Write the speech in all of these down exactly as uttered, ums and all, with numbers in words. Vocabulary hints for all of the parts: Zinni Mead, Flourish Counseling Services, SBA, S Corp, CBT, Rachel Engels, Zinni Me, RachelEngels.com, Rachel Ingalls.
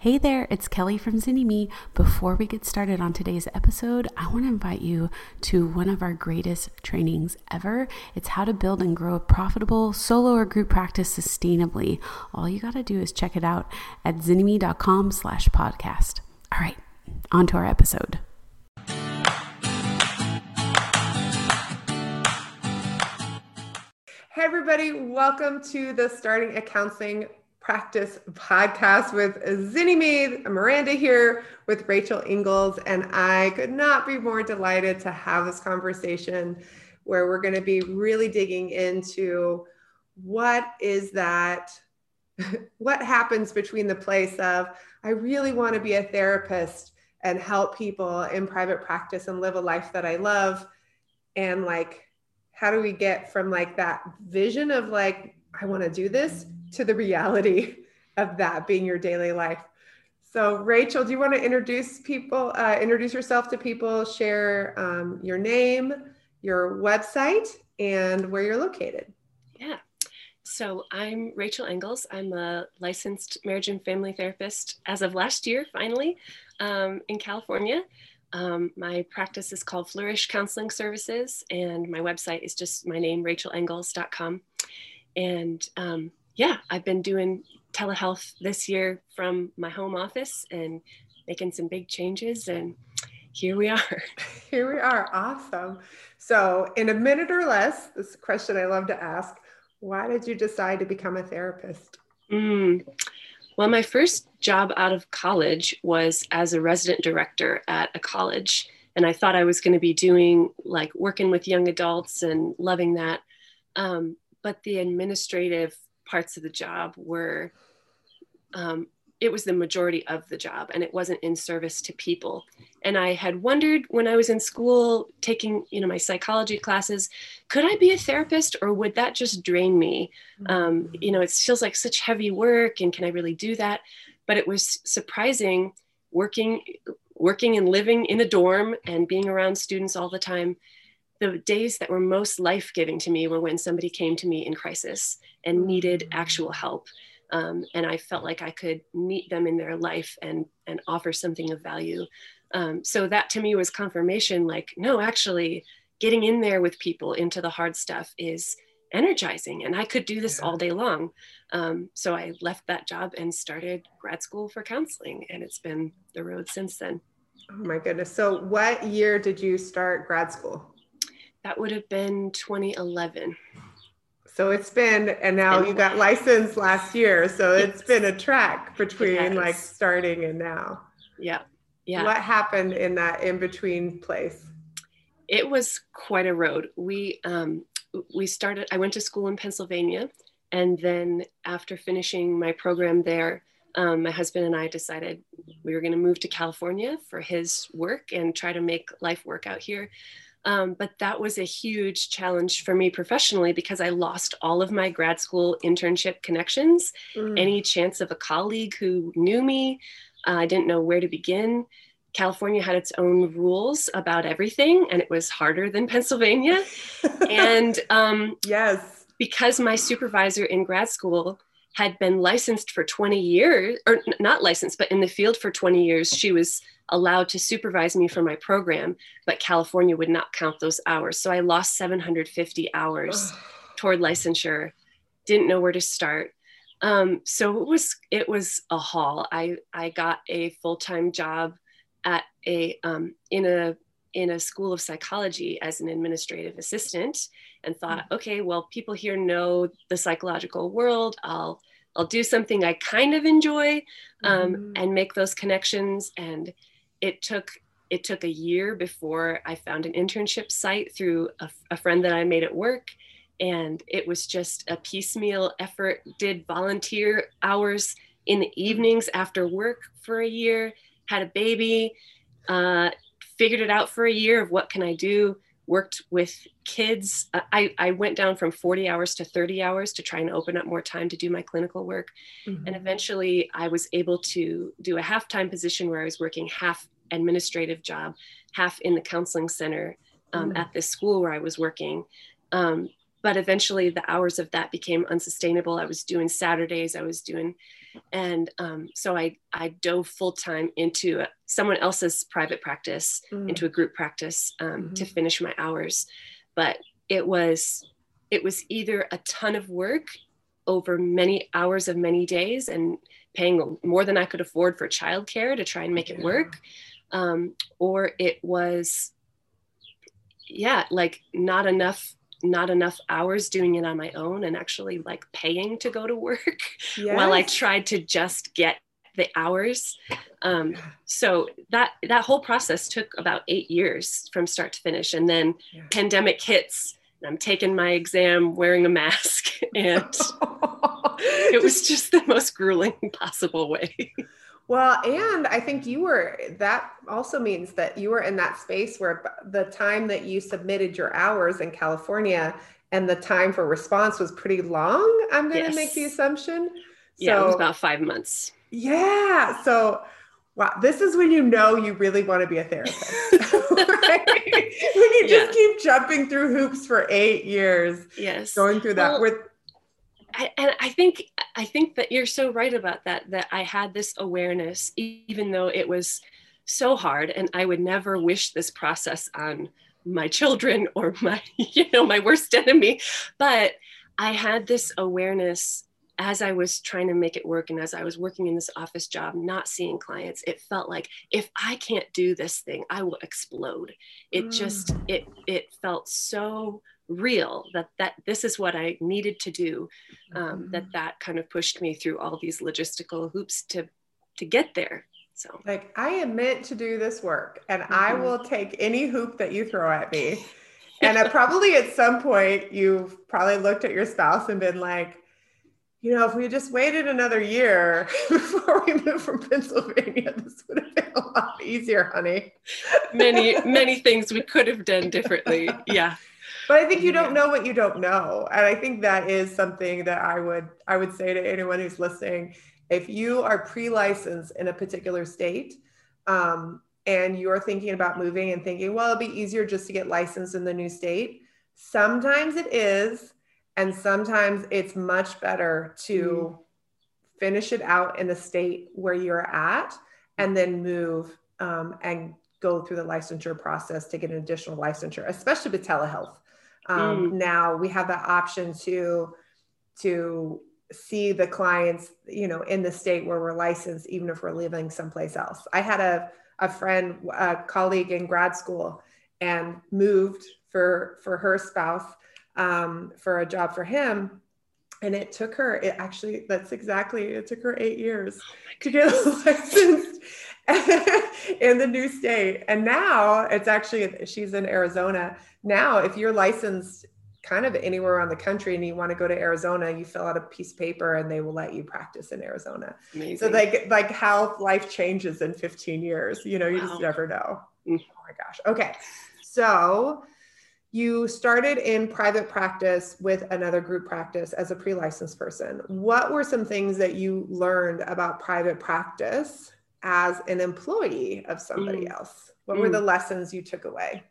Hey there, it's Kelly from Zinni Me. Before we get started on today's episode, I want to invite you to one of our greatest trainings ever. It's how to build and grow a profitable solo or group practice sustainably. All you got to do is check it out at ZynnyMe.com slash podcast. All right, on to our episode. Hey everybody, welcome to the Starting a Counseling Practice podcast with Zinni Mead. Miranda here with Rachel Ingalls, and I could not be more delighted to have this conversation where we're going to be really digging into what is that, what happens between the place of I really want to be a therapist and help people in private practice and live a life that I love, and like how do we get from like that vision of like I want to do this to the reality of that being your daily life. So Rachel, do you want to introduce people, uh, introduce yourself to people, share um, your name, your website, and where you're located? Yeah. So I'm Rachel Engels. I'm a licensed marriage and family therapist as of last year, finally, um, in California. Um, my practice is called Flourish Counseling Services, and my website is just my name, Rachel Engels dot com. And um, Yeah, I've been doing telehealth this year from my home office and making some big changes, and here we are. Here we are. Awesome. So in a minute or less, this is a question I love to ask. Why did you decide to become a therapist? Mm. Well, my first job out of college was as a resident director at a college, and I thought I was going to be doing like working with young adults and loving that. Um, but the administrative parts of the job were, um, it was the majority of the job, and it wasn't in service to people. And I had wondered when I was in school taking, you know, my psychology classes, could I be a therapist, or would that just drain me? Um, you know, it feels like such heavy work, and can I really do that? But it was surprising working, working and living in a dorm and being around students all the time. The days that were most life-giving to me were when somebody came to me in crisis and needed actual help. Um, and I felt like I could meet them in their life and, and offer something of value. Um, so that to me was confirmation, like, no, actually getting in there with people into the hard stuff is energizing, and I could do this yeah. all day long. Um, so I left that job and started grad school for counseling, and it's been the road since then. Oh my goodness. So what year did you start grad school? That would have been twenty eleven. So it's been, and now you got licensed last year. So it's been a track between yes. like starting and now. Yeah. Yeah. What happened in that in-between place? It was quite a road. We, um, we started, I went to school in Pennsylvania, and then after finishing my program there, um, my husband and I decided we were going to move to California for his work and try to make life work out here. Um, but that was a huge challenge for me professionally, because I lost all of my grad school internship connections, mm. any chance of a colleague who knew me. Uh, I didn't know where to begin. California had its own rules about everything, and it was harder than Pennsylvania. and um, yes, because my supervisor in grad school had been licensed for twenty years, or not licensed, but in the field for twenty years, she was allowed to supervise me for my program, but California would not count those hours. So I lost seven hundred fifty hours toward licensure, didn't know where to start. Um, so it was it was a haul. I, I got a full-time job at a um, in a in a school of psychology as an administrative assistant, and thought, mm-hmm. okay, well, people here know the psychological world. I'll I'll do something I kind of enjoy um, mm-hmm. and make those connections. And It took it took a year before I found an internship site through a, a friend that I made at work, and it was just a piecemeal effort. Did volunteer hours in the evenings after work for a year. Had a baby. Uh, figured it out for a year of what can I do. Worked with kids. I I went down from forty hours to thirty hours to try and open up more time to do my clinical work. Mm-hmm. And eventually I was able to do a half-time position where I was working half administrative job, half in the counseling center um, mm-hmm. at this school where I was working. Um, but eventually the hours of that became unsustainable. I was doing Saturdays, I was doing And um, so I, I dove full time into someone else's private practice, mm. into a group practice um, mm-hmm. to finish my hours. But it was, it was either a ton of work over many hours of many days and paying more than I could afford for childcare to try and make it yeah. work. Um, or it was, yeah, like not enough, not enough hours doing it on my own and actually like paying to go to work yes. while I tried to just get the hours. Um, so that, that whole process took about eight years from start to finish. And then yeah. pandemic hits and I'm taking my exam, wearing a mask. And it was just the most grueling possible way. Well, and I think you were, that also means that you were in that space where the time that you submitted your hours in California and the time for response was pretty long, I'm going yes. to make the assumption. Yeah, so, it was about five months. Yeah. So, wow, this is when you know you really want to be a therapist. Right? When you just yeah. keep jumping through hoops for eight years. Yes. Going through that. Well, with I, and I think I think that you're so right about that, that I had this awareness, even though it was so hard, and I would never wish this process on my children or my, you know, my worst enemy. But I had this awareness as I was trying to make it work. And as I was working in this office job, not seeing clients, it felt like if I can't do this thing, I will explode. It mm. just, it, it felt so real that that this is what I needed to do, um, that that kind of pushed me through all these logistical hoops to to get there. So like, I am meant to do this work, and mm-hmm. I will take any hoop that you throw at me. And I probably at some point you've probably looked at your spouse and been like, you know, if we just waited another year before we moved from Pennsylvania, this would have been a lot easier, honey. Many, many things we could have done differently. Yeah. But I think you don't know what you don't know. And I think that is something that I would, I would say to anyone who's listening. If you are pre-licensed in a particular state, um, and you're thinking about moving and thinking, well, it'll be easier just to get licensed in the new state. Sometimes it is. And sometimes it's much better to mm. finish it out in the state where you're at and then move um, and go through the licensure process to get an additional licensure, especially with telehealth. Um, mm. Now we have the option to, to see the clients, you know, in the state where we're licensed, even if we're living someplace else. I had a, a friend, a colleague in grad school, and moved for, for her spouse um, for a job for him. And it took her, it actually, that's exactly, it took her eight years to get licensed in the new state. And now it's actually, she's in Arizona. Now, if you're licensed kind of anywhere around the country and you want to go to Arizona, you fill out a piece of paper and they will let you practice in Arizona. Amazing. So like, like how life changes in fifteen years, you know, you wow. just never know. Mm-hmm. Oh my gosh. Okay. So you started in private practice with another group practice as a pre-licensed person. What were some things that you learned about private practice as an employee of somebody mm. else? What mm. were the lessons you took away?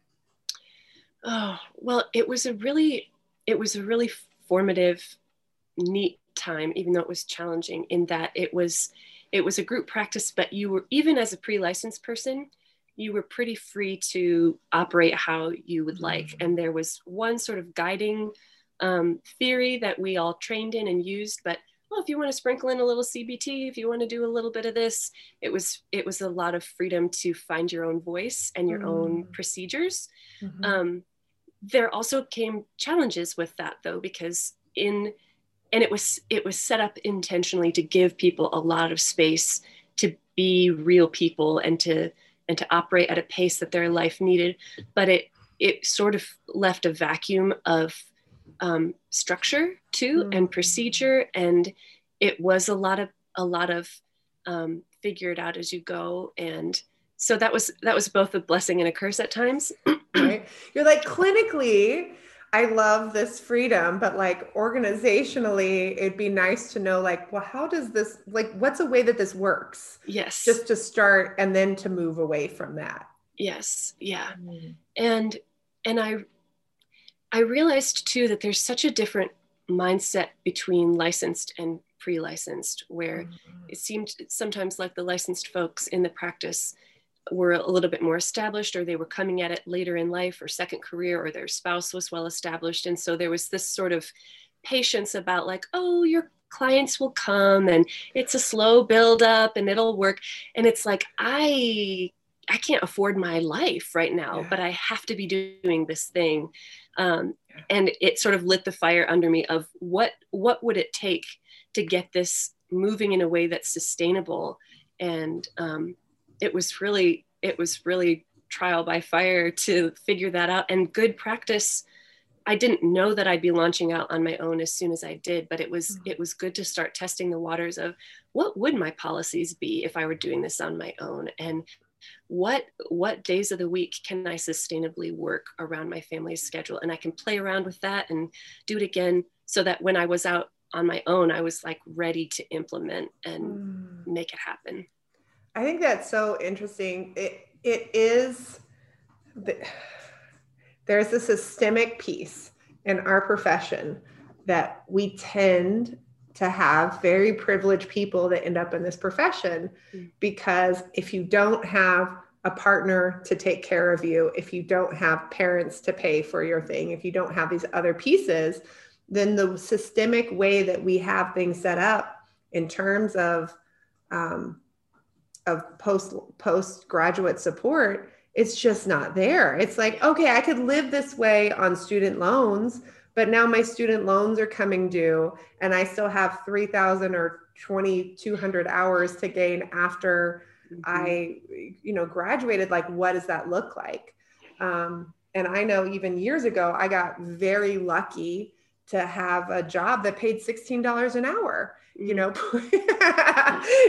Oh, well, it was a really, it was a really formative, neat time, even though it was challenging in that it was, it was a group practice, but you were, even as a pre-licensed person, you were pretty free to operate how you would like. And there was one sort of guiding um, theory that we all trained in and used, but well, if you want to sprinkle in a little C B T, if you want to do a little bit of this, it was, it was a lot of freedom to find your own voice and your mm. own procedures. Mm-hmm. Um, there also came challenges with that though, because in, and it was, it was set up intentionally to give people a lot of space to be real people and to, and to operate at a pace that their life needed, but it it sort of left a vacuum of um, structure too, mm-hmm. and procedure, and it was a lot of a lot of um, figure it out as you go, and so that was that was both a blessing and a curse at times. Right? You're like clinically, I love this freedom, but like organizationally, it'd be nice to know like, well, how does this, like, what's a way that this works? Yes. Just to start and then to move away from that. Yes. Yeah. Mm. And, and I, I realized too, that there's such a different mindset between licensed and pre-licensed, where mm-hmm. it seemed sometimes like the licensed folks in the practice were a little bit more established, or they were coming at it later in life or second career, or their spouse was well established. And so there was this sort of patience about like, oh, your clients will come and it's a slow build up and it'll work. And it's like, I I can't afford my life right now, yeah. but I have to be doing this thing. Um, yeah. And it sort of lit the fire under me of what what would it take to get this moving in a way that's sustainable. And um, it was really, it was really trial by fire to figure that out, and good practice. I didn't know that I'd be launching out on my own as soon as I did, but it was, mm-hmm. it was good to start testing the waters of what would my policies be if I were doing this on my own, and what, what days of the week can I sustainably work around my family's schedule? And I can play around with that and do it again, so that when I was out on my own, I was like ready to implement and mm. make it happen. I think that's so interesting. It, it is, the, there's a systemic piece in our profession that we tend to have very privileged people that end up in this profession, mm. because if you don't have a partner to take care of you, if you don't have parents to pay for your thing, if you don't have these other pieces, then the systemic way that we have things set up in terms of um, of post postgraduate support, it's just not there. It's like, okay, I could live this way on student loans, but now my student loans are coming due and I still have three thousand or twenty-two hundred hours to gain after mm-hmm. I, you know, graduated. Like, what does that look like? Um, and I know even years ago, I got very lucky to have a job that paid sixteen dollars an hour, you know,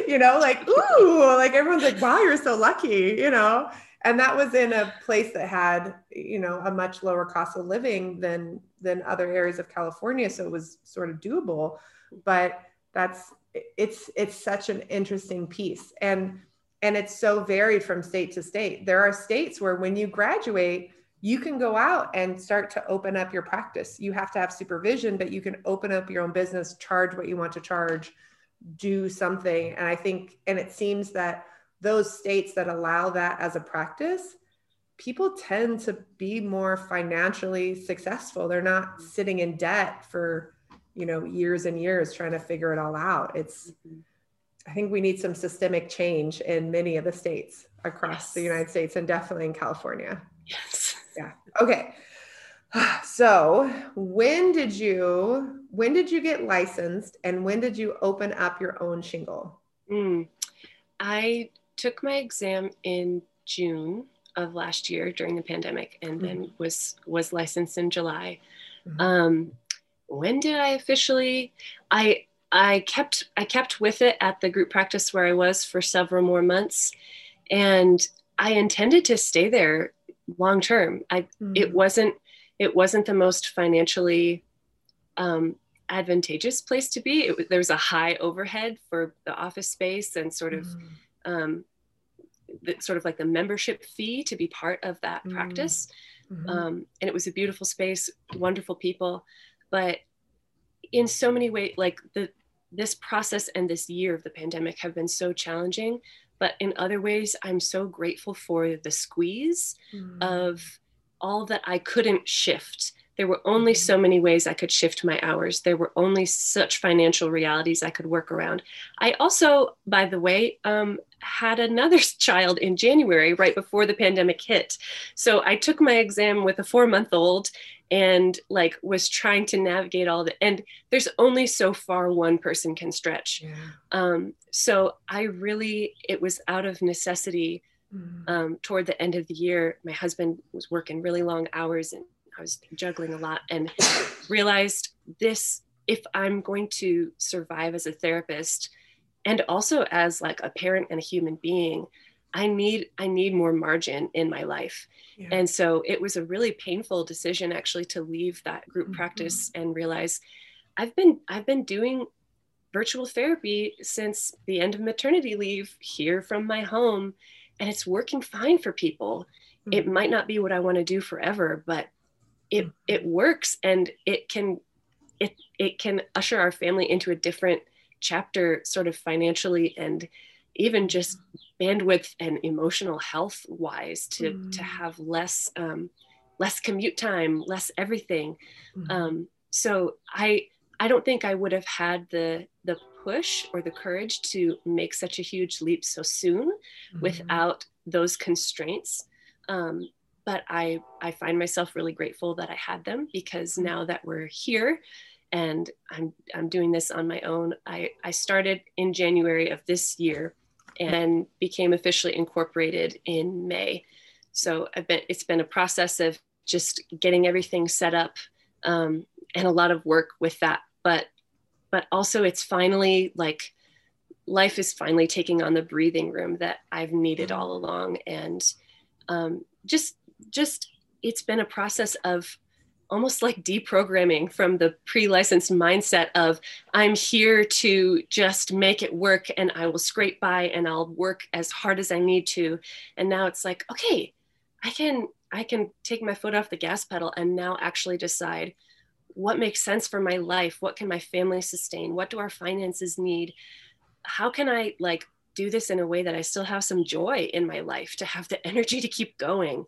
you know, like, ooh, like everyone's like, wow, you're so lucky, you know? And that was in a place that had, you know, a much lower cost of living than, than other areas of California. So it was sort of doable, but that's, it's, it's such an interesting piece. And, and it's so varied from state to state. There are states where when you graduate, you can go out and start to open up your practice. You have to have supervision, but you can open up your own business, charge what you want to charge, do something. And I think, and it seems that those states that allow that as a practice, people tend to be more financially successful. They're not sitting in debt for, you know, years and years trying to figure it all out. It's, mm-hmm. I think we need some systemic change in many of the states across yes. the United States, and definitely in California. Yes. Yeah. Okay. So when did you, when did you get licensed, and when did you open up your own shingle? Mm. I took my exam in June of last year during the pandemic, and mm-hmm. then was, was licensed in July. Mm-hmm. Um, when did I officially, I, I kept, I kept with it at the group practice where I was for several more months, and I intended to stay there long term. I, mm-hmm. it wasn't, it wasn't the most financially, um, advantageous place to be. It was, there was a high overhead for the office space and sort of, mm-hmm. um, the, sort of like the membership fee to be part of that mm-hmm. practice. Mm-hmm. Um, and it was a beautiful space, wonderful people, but in so many ways, like the, this process and this year of the pandemic have been so challenging, but in other ways, I'm so grateful for the squeeze mm-hmm. of all that I couldn't shift. There were only so many ways I could shift my hours. There were only such financial realities I could work around. I also, by the way, um, had another child in January, right before the pandemic hit. So I took my exam with a four-month-old and like was trying to navigate all the, and there's only so far one person can stretch. Yeah. Um, so I really, it was out of necessity. Mm-hmm. Um, toward the end of the year, my husband was working really long hours and I was juggling a lot, and realized this, if I'm going to survive as a therapist and also as like a parent and a human being, I need, I need more margin in my life. Yeah. And so it was a really painful decision actually to leave that group mm-hmm. practice and realize I've been, I've been doing virtual therapy since the end of maternity leave here from my home, and it's working fine for people. Mm-hmm. It might not be what I want to do forever, but it, mm-hmm. it works, and it can, it, it can usher our family into a different chapter sort of financially and even just bandwidth and emotional health wise to, mm. to have less, um, less commute time, less everything. Mm. Um, so I, I don't think I would have had the, the push or the courage to make such a huge leap so soon mm-hmm. without those constraints. Um, but I, I find myself really grateful that I had them, because now that we're here and I'm, I'm doing this on my own, I, I started in January of this year and became officially incorporated in May. So I've been, it's been a process of just getting everything set up, um, and a lot of work with that, but but also it's finally like life is finally taking on the breathing room that I've needed all along. And um, just, just, it's been a process of almost like deprogramming from the pre-licensed mindset of I'm here to just make it work and I will scrape by and I'll work as hard as I need to. And now it's like, okay, I can, I can take my foot off the gas pedal and now actually decide what makes sense for my life? What can my family sustain? What do our finances need? How can I like do this in a way that I still have some joy in my life, to have the energy to keep going?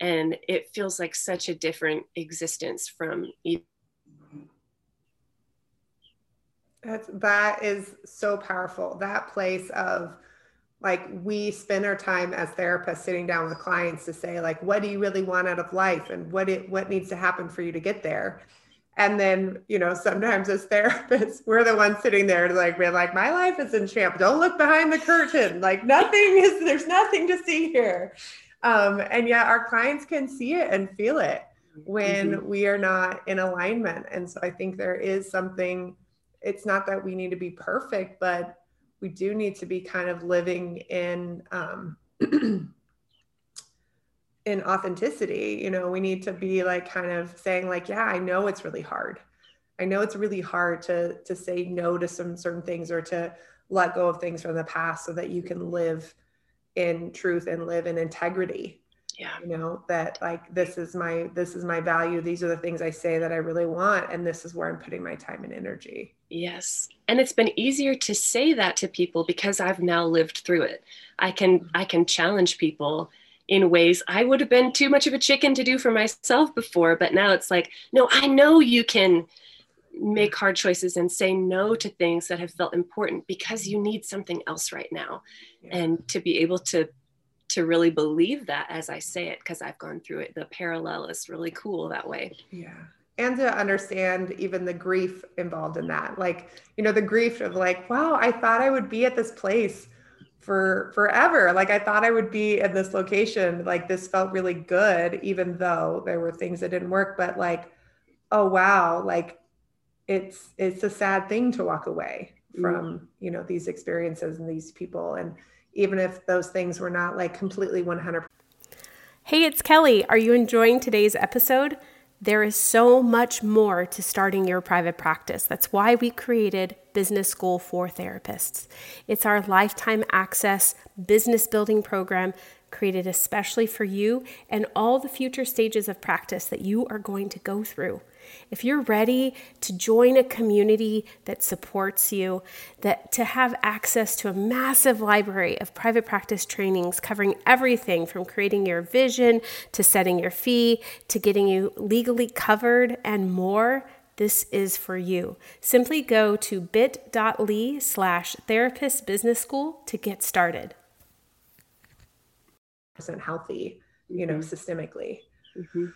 And it feels like such a different existence from even. That's, that is so powerful. That place of like, we spend our time as therapists sitting down with clients to say like, what do you really want out of life? And what it, what needs to happen for you to get there? And then, you know, sometimes as therapists, we're the ones sitting there like, we're like, my life is in shambles. Don't look behind the curtain. Like nothing is, there's nothing to see here. Um, and yet our clients can see it and feel it when mm-hmm. we are not in alignment. And so I think there is something, it's not that we need to be perfect, but we do need to be kind of living in, um, in authenticity. You know, we need to be like kind of saying like, yeah, I know it's really hard. I know it's really hard to, to say no to some certain things or to let go of things from the past so that you can live in truth and live in integrity. Yeah. You know, that like, this is my, this is my value. These are the things I say that I really want. And this is where I'm putting my time and energy. Yes. And it's been easier to say that to people because I've now lived through it. I can, I can challenge people in ways I would have been too much of a chicken to do for myself before. But now it's like, no, I know you can make hard choices and say no to things that have felt important because you need something else right now. Yeah. And to be able to, to really believe that as I say it, because I've gone through it, the parallel is really cool that way. Yeah. And to understand even the grief involved in that, like, you know, the grief of like, wow, I thought I would be at this place for forever. Like I thought I would be in this location. Like this felt really good, even though there were things that didn't work, but like, oh, wow. Like it's, it's a sad thing to walk away from, mm. you know, these experiences and these people. And even if those things were not like completely one hundred percent. Hey, it's Kelly. Are you enjoying today's episode? There is so much more to starting your private practice. That's why we created Business School for Therapists. It's our lifetime access business building program created especially for you and all the future stages of practice that you are going to go through. If you're ready to join a community that supports you, that to have access to a massive library of private practice trainings covering everything from creating your vision to setting your fee to getting you legally covered and more, this is for you. Simply go to bit.ly slash therapist business school to get started. Healthy, you know, mm-hmm. systemically. Mm-hmm.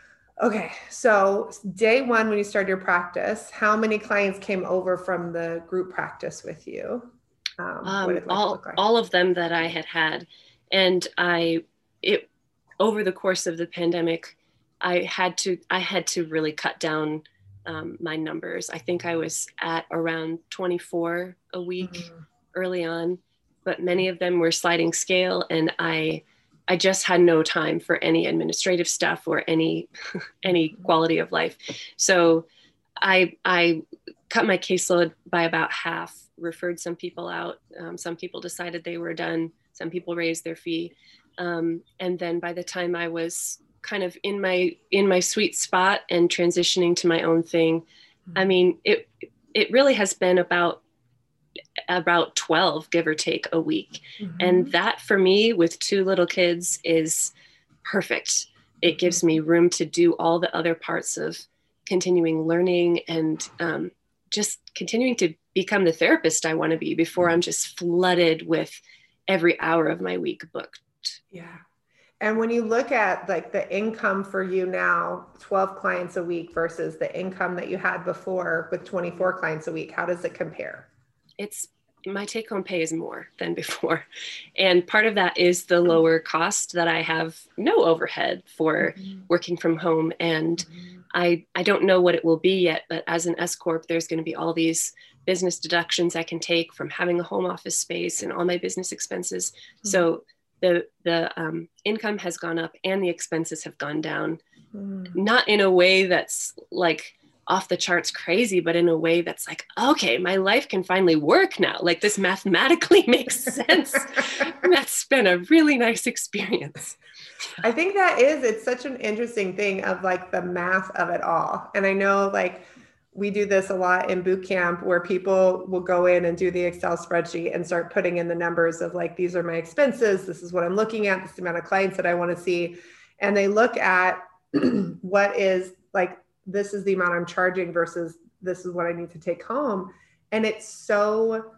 Okay, so day one, when you started your practice, how many clients came over from the group practice with you? Um, um, what did all, look like? All of them that I had had. And I, it, over the course of the pandemic, I had to, I had to really cut down um, my numbers. I think I was at around twenty-four a week mm-hmm. early on, but many of them were sliding scale. And I, I just had no time for any administrative stuff or any any quality of life. So I I cut my caseload by about half, referred some people out. Um, some people decided they were done. Some people raised their fee. Um, and then by the time I was kind of in my in my sweet spot and transitioning to my own thing, I mean, it it really has been about about twelve, give or take, a week. Mm-hmm. And that for me with two little kids is perfect. It gives me room to do all the other parts of continuing learning and um, just continuing to become the therapist I want to be before I'm just flooded with every hour of my week booked. Yeah. And when you look at like the income for you now, twelve clients a week versus the income that you had before with twenty-four clients a week, how does it compare? It's my take home pay is more than before. And part of that is the lower cost that I have no overhead for mm-hmm. working from home. And mm-hmm. I, I don't know what it will be yet, but as an S Corp, there's going to be all these business deductions I can take from having a home office space and all my business expenses. Mm-hmm. So the, the um, income has gone up and the expenses have gone down, mm. not in a way that's like off the charts crazy, but in a way that's like, okay, my life can finally work now. Like this mathematically makes sense. That's been a really nice experience. I think that is, it's such an interesting thing of like the math of it all. And I know like we do this a lot in boot camp where people will go in and do the Excel spreadsheet and start putting in the numbers of like, these are my expenses. This is what I'm looking at. This is the amount of clients that I want to see. And they look at what is like, this is the amount I'm charging versus this is what I need to take home. And it's so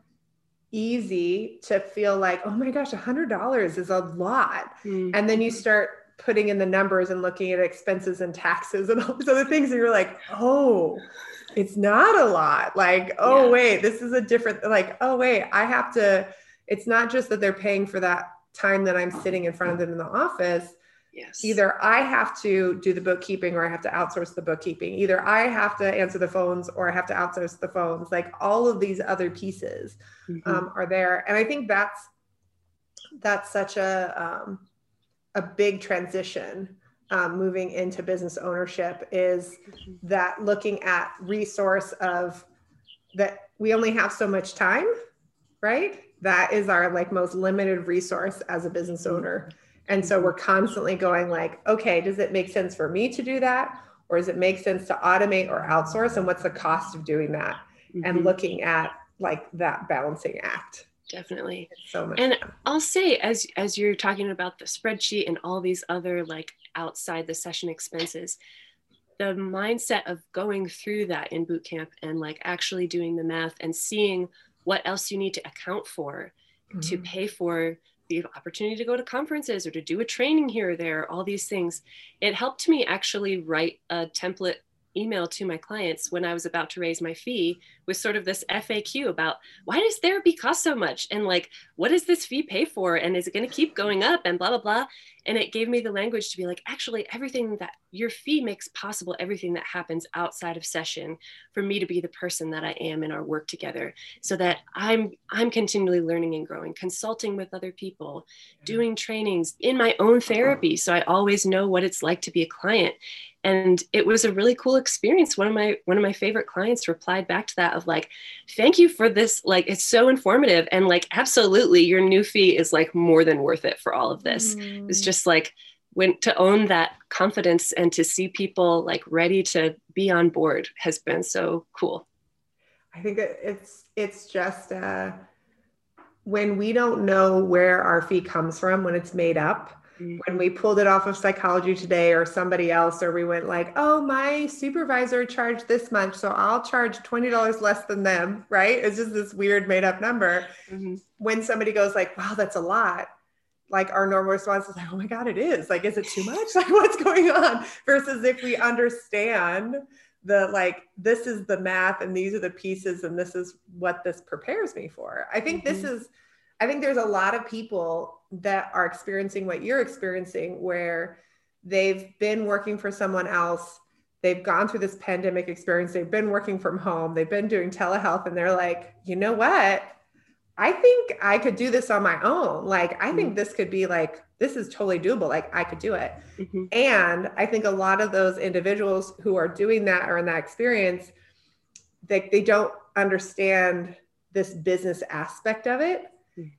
easy to feel like, oh my gosh, a hundred dollars is a lot. Mm-hmm. And then you start putting in the numbers and looking at expenses and taxes and all these other things. And you're like, oh, it's not a lot. Like, oh, yeah. wait, this is a different, like, oh, wait, I have to, it's not just that they're paying for that time that I'm sitting in front of them in the office. Yes. Either I have to do the bookkeeping or I have to outsource the bookkeeping. Either I have to answer the phones or I have to outsource the phones. Like all of these other pieces mm-hmm. um, are there. And I think that's, that's such a, um, a big transition um, moving into business ownership is that looking at resource of that we only have so much time, right? That is our like most limited resource as a business owner. And so we're constantly going like, okay, does it make sense for me to do that? Or does it make sense to automate or outsource? And what's the cost of doing that? Mm-hmm. And looking at like that balancing act. Definitely. So much. And I'll say, as as you're talking about the spreadsheet and all these other like outside the session expenses, the mindset of going through that in boot camp and like actually doing the math and seeing what else you need to account for mm-hmm. to pay for the opportunity to go to conferences or to do a training here or there, all these things. It helped me actually write a template email to my clients when I was about to raise my fee with sort of this F A Q about why does therapy cost so much? And like, what does this fee pay for? And is it going to keep going up and blah, blah, blah. And it gave me the language to be like, actually everything that your fee makes possible, everything that happens outside of session for me to be the person that I am in our work together so that I'm, I'm continually learning and growing, consulting with other people, doing trainings in my own therapy. So I always know what it's like to be a client. And it was a really cool experience. One of my, one of my favorite clients replied back to that of like, thank you for this. Like, it's so informative. And like, absolutely. Your new fee is like more than worth it for all of this. Mm. It's just like when to own that confidence and to see people like ready to be on board has been so cool. I think it's, it's just uh, when we don't know where our fee comes from, when it's made up, when we pulled it off of Psychology Today or somebody else, or we went like, oh, my supervisor charged this much, so I'll charge twenty dollars less than them, right? It's just this weird made up number. Mm-hmm. When somebody goes like, wow, that's a lot. Like our normal response is like, oh my God, it is. Like, is it too much? Like what's going on? Versus if we understand the, like, this is the math and these are the pieces and this is what this prepares me for. I think mm-hmm. this is, I think there's a lot of people that are experiencing what you're experiencing, where they've been working for someone else. They've gone through this pandemic experience. They've been working from home. They've been doing telehealth and they're like, you know what? I think I could do this on my own. Like, I think this could be like, this is totally doable. Like I could do it. Mm-hmm. And I think a lot of those individuals who are doing that or in that experience, they, they don't understand this business aspect of it.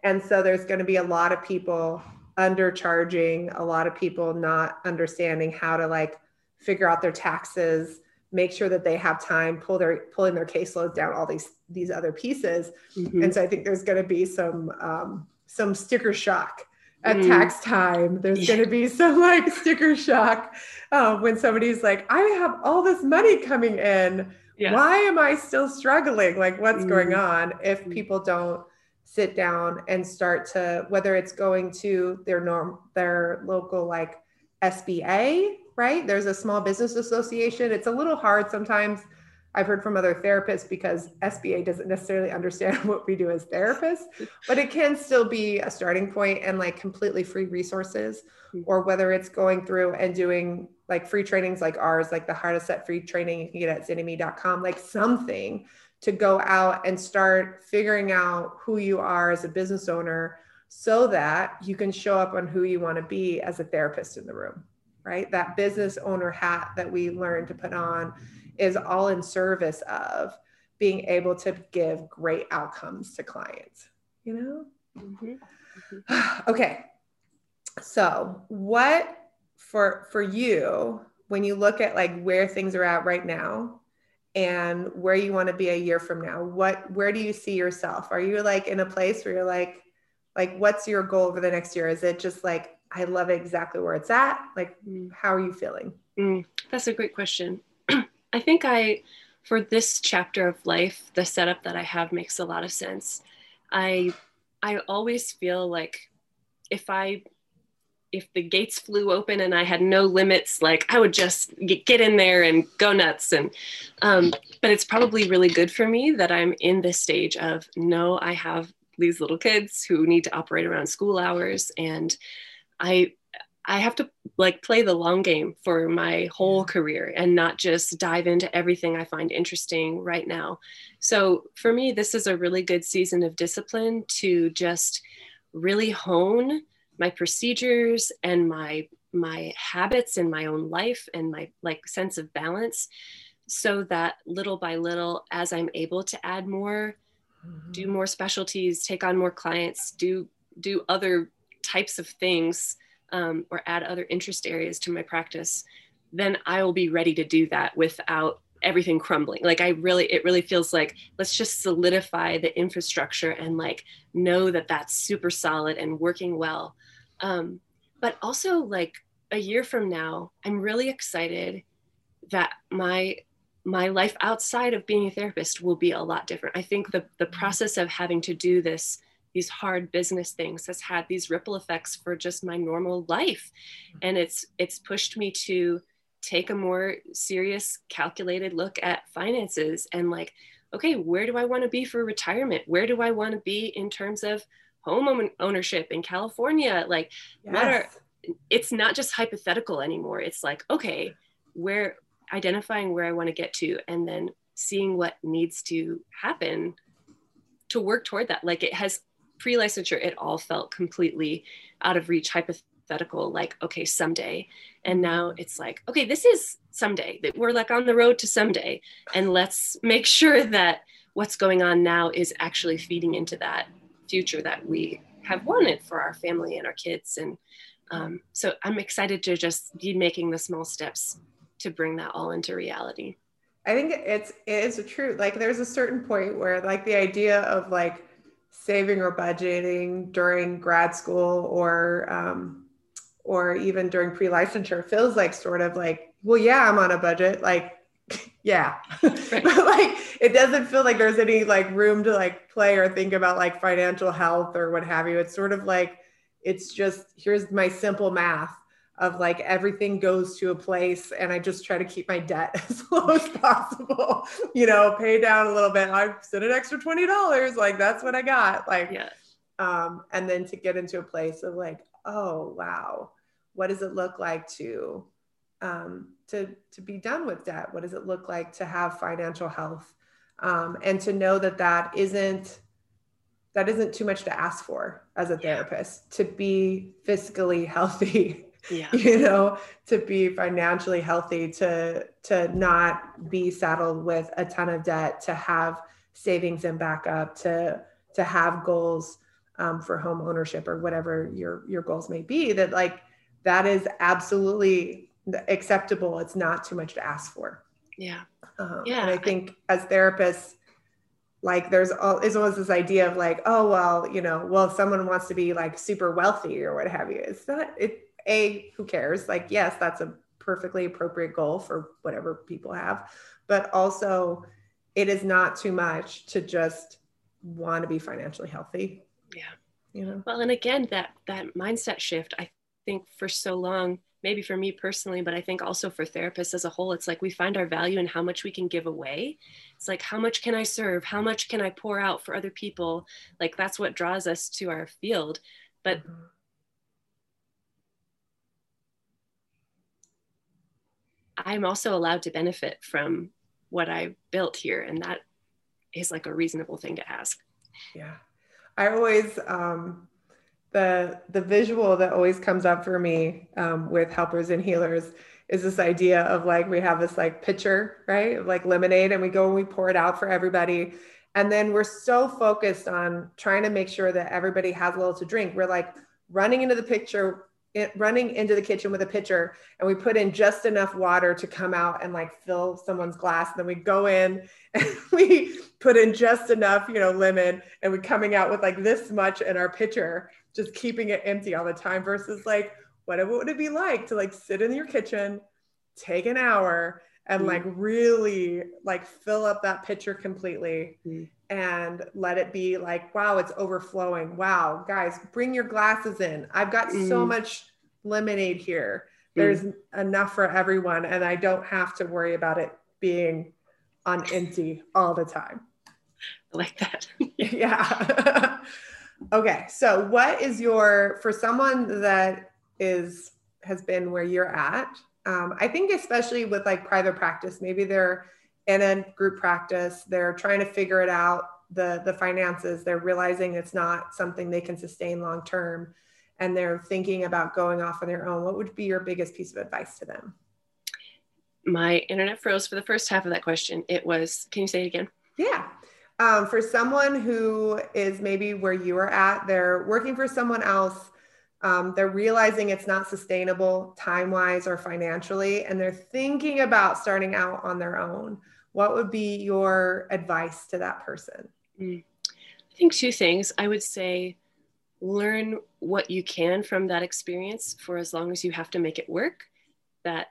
And so there's going to be a lot of people undercharging, a lot of people not understanding how to like figure out their taxes, make sure that they have time, pull their, pulling their caseloads down, all these, these other pieces. Mm-hmm. And so I think there's going to be some, um, some sticker shock at mm. tax time. There's yeah. going to be some like sticker shock uh, when somebody's like, I have all this money coming in. Yeah. Why am I still struggling? Like what's mm. going on? If people don't sit down and start to, whether it's going to their norm, their local, like S B A, right? There's a small business association. It's a little hard sometimes. I've heard from other therapists because S B A doesn't necessarily understand what we do as therapists, but it can still be a starting point and like completely free resources, or whether it's going through and doing like free trainings like ours, like the How to Set Free training you can get at Zinni Me dot com, like something to go out and start figuring out who you are as a business owner so that you can show up on who you want to be as a therapist in the room, right? That business owner hat that we learn to put on is all in service of being able to give great outcomes to clients, you know? Mm-hmm. Mm-hmm. Okay. So what for, for you, when you look at like where things are at right now and where you want to be a year from now, what, where do you see yourself? Are you like in a place where you're like, like, what's your goal over the next year? Is it just like, I love it exactly where it's at? Like, mm. how are you feeling? Mm. That's a great question. I think I, for this chapter of life, the setup that I have makes a lot of sense. I, I always feel like if I, if the gates flew open and I had no limits, like I would just get in there and go nuts. And, um, but it's probably really good for me that I'm in this stage of, no, I have these little kids who need to operate around school hours. And I, I have to like play the long game for my whole career and not just dive into everything I find interesting right now. So for me, this is a really good season of discipline to just really hone my procedures and my, my habits in my own life and my like sense of balance, so that little by little, as I'm able to add more, mm-hmm. do more specialties, take on more clients, do, do other types of things, Um, or add other interest areas to my practice, then I will be ready to do that without everything crumbling. Like I really, it really feels like, let's just solidify the infrastructure and like, know that that's super solid and working well. Um, but also like a year from now, I'm really excited that my, my life outside of being a therapist will be a lot different. I think the, the process of having to do this these hard business things has had these ripple effects for just my normal life. And it's, it's pushed me to take a more serious, calculated look at finances and like, okay, where do I want to be for retirement? Where do I want to be in terms of home ownership in California? Like yes. what are, it's not just hypothetical anymore. It's like, okay, where identifying where I want to get to and then seeing what needs to happen to work toward that. Like it has, pre-licensure, it all felt completely out of reach, hypothetical, like, okay, someday. And now it's like, okay, this is someday. We're like on the road to someday. And let's make sure that what's going on now is actually feeding into that future that we have wanted for our family and our kids. And um, so I'm excited to just be making the small steps to bring that all into reality. I think it's, it is true. Like there's a certain point where like the idea of like, saving or budgeting during grad school or um, or even during pre-licensure feels like sort of like, well, yeah, I'm on a budget. Like, yeah, right. But like, it doesn't feel like there's any like room to like play or think about like financial health or what have you. It's sort of like, it's just, here's my simple math of like, everything goes to a place and I just try to keep my debt as low as possible, you know, pay down a little bit. I sent an extra twenty dollars. Like, that's what I got. Like, yes. um, and then to get into a place of like, oh, wow, what does it look like to, um, to, to be done with debt? What does it look like to have financial health? Um, and to know that that isn't, that isn't too much to ask for as a therapist, yeah. to be fiscally healthy. Yeah. You know, to be financially healthy, to, to not be saddled with a ton of debt, to have savings and backup, to, to have goals um, for home ownership or whatever your, your goals may be, that like, that is absolutely acceptable. It's not too much to ask for. Yeah. Um, yeah. And I think as therapists, like there's all, there's always this idea of like, oh, well, you know, well, if someone wants to be like super wealthy or what have you. It's not, it, A, who cares? Like, yes, that's a perfectly appropriate goal for whatever people have, but also it is not too much to just want to be financially healthy. Yeah. You know? Well, and again, that, that mindset shift, I think for so long, maybe for me personally, but I think also for therapists as a whole, it's like we find our value in how much we can give away. It's like, how much can I serve? How much can I pour out for other people? Like, that's what draws us to our field. But mm-hmm. I'm also allowed to benefit from what I built here. And that is like a reasonable thing to ask. Yeah. I always, um, the, the visual that always comes up for me um, with helpers and healers is this idea of like, we have this like pitcher, right? Of like lemonade, and we go and we pour it out for everybody. And then we're so focused on trying to make sure that everybody has a little to drink. We're like running into the pitcher, running into the kitchen with a pitcher, and we put in just enough water to come out and like fill someone's glass. And then we go in and we put in just enough, you know, lemon, and we're coming out with like this much in our pitcher, just keeping it empty all the time, versus like, what would it be like to like sit in your kitchen, take an hour, and mm-hmm. like really like fill up that pitcher completely mm-hmm. and let it be like, wow, it's overflowing. Wow, guys, bring your glasses in. I've got mm-hmm. so much lemonade here. There's mm-hmm. enough for everyone. And I don't have to worry about it being on empty all the time. I like that. Yeah. Okay. So what is your, for someone that is, has been where you're at, um, I think especially with like private practice, maybe they're in a group practice, they're trying to figure it out, the, the finances, they're realizing it's not something they can sustain long-term, and they're thinking about going off on their own. What would be your biggest piece of advice to them? My internet froze for the first half of that question. It was, can you say it again? Yeah. Um, for someone who is maybe where you are at, they're working for someone else, um, they're realizing it's not sustainable time-wise or financially, and they're thinking about starting out on their own. What would be your advice to that person? Mm. I think two things. I would say, learn what you can from that experience for as long as you have to make it work. That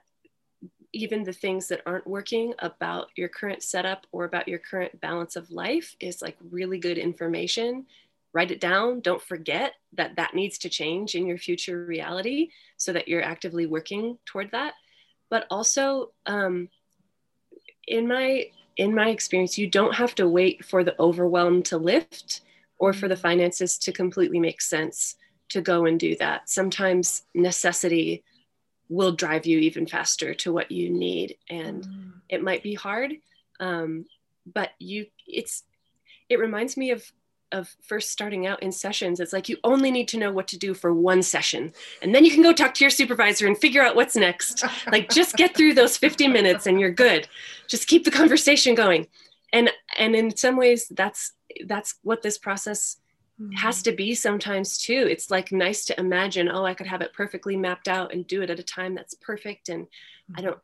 even the things that aren't working about your current setup or about your current balance of life is like really good information. Write it down. Don't forget that that needs to change in your future reality so that you're actively working toward that. But also, um, in my, in my experience, you don't have to wait for the overwhelm to lift or for the finances to completely make sense to go and do that. Sometimes necessity will drive you even faster to what you need. And mm. it might be hard, um, but you, it's, it reminds me of, of first starting out in sessions. It's like, you only need to know what to do for one session, and then you can go talk to your supervisor and figure out what's next. Like, just get through those fifty minutes and you're good. Just keep the conversation going. And, and in some ways that's, that's what this process has to be sometimes too. It's like nice to imagine, oh, I could have it perfectly mapped out and do it at a time that's perfect. And I don't,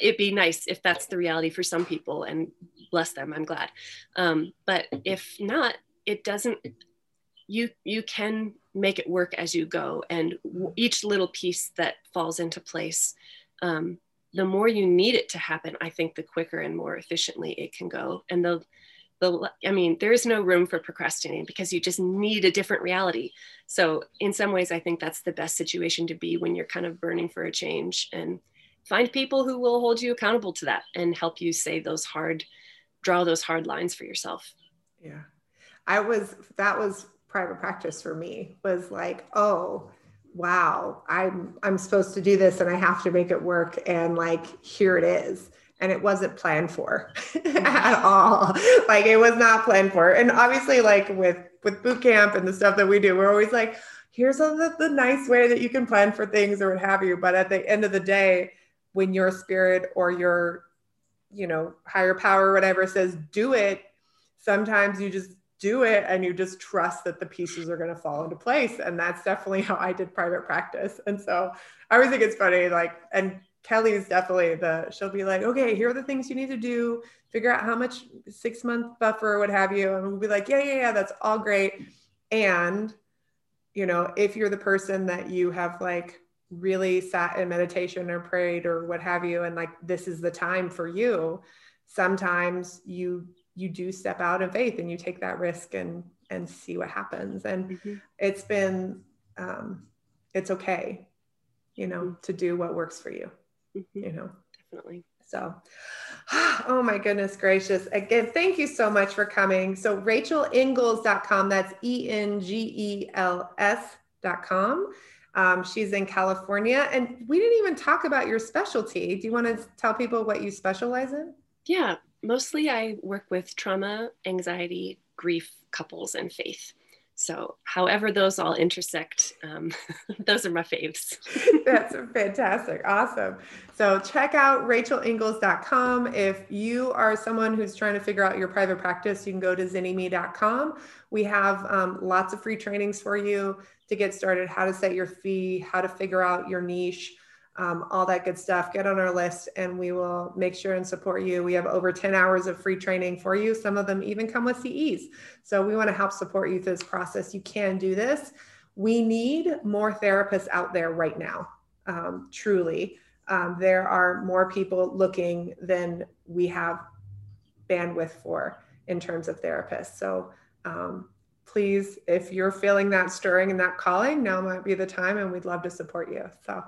it'd be nice if that's the reality for some people, and bless them, I'm glad. Um, but if not, it doesn't, you, you can make it work as you go. And each little piece that falls into place, um, the more you need it to happen, I think the quicker and more efficiently it can go. And the The, I mean, there is no room for procrastinating because you just need a different reality. So in some ways, I think that's the best situation to be when you're kind of burning for a change, and find people who will hold you accountable to that and help you say those hard, draw those hard lines for yourself. Yeah. I was, that was private practice for me, was like, oh, wow, I'm, I'm supposed to do this and I have to make it work. And like, here it is. And it wasn't planned for at all. Like, it was not planned for. And obviously, like with, with boot camp and the stuff that we do, we're always like, here's all the, the nice way that you can plan for things or what have you. But at the end of the day, when your spirit or your, you know, higher power or whatever says, do it, sometimes you just do it and you just trust that the pieces are going to fall into place. And that's definitely how I did private practice. And so I always think it's funny, like, and Kelly is definitely the, she'll be like, okay, here are the things you need to do, figure out how much six month buffer or what have you. And we'll be like, yeah, yeah, yeah, that's all great. And, you know, if you're the person that you have like really sat in meditation or prayed or what have you, and like, this is the time for you, sometimes you, you do step out in faith and you take that risk and, and see what happens. And mm-hmm. it's been, um, it's okay, you know, mm-hmm. to do what works for you. Mm-hmm. You know, definitely. So, oh my goodness gracious. Again, thank you so much for coming. So Rachel Engels dot com, that's E N G E L S dot com. Um, she's in California, and we didn't even talk about your specialty. Do you want to tell people what you specialize in? Yeah, mostly I work with trauma, anxiety, grief, couples, and faith. So however those all intersect, um, those are my faves. That's fantastic. Awesome. So check out Rachel Engels dot com. If you are someone who's trying to figure out your private practice, you can go to Zinni Me dot com. We have um, lots of free trainings for you to get started, how to set your fee, how to figure out your niche, um, all that good stuff. Get on our list and we will make sure and support you. We have over ten hours of free training for you. Some of them even come with C Es. So we want to help support you through this process. You can do this. We need more therapists out there right now. Um, truly, um, there are more people looking than we have bandwidth for in terms of therapists. So, um, please, if you're feeling that stirring and that calling, now might be the time, and we'd love to support you. So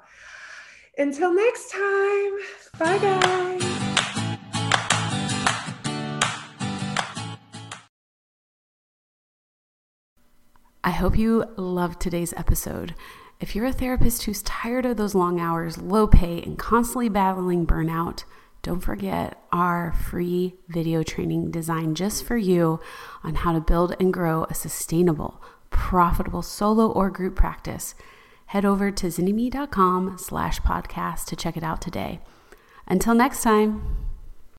until next time, bye guys. I hope you loved today's episode. If you're a therapist who's tired of those long hours, low pay, and constantly battling burnout, don't forget our free video training designed just for you on how to build and grow a sustainable, profitable solo or group practice. Head over to ZynnyMe.com slash podcast to check it out today. Until next time.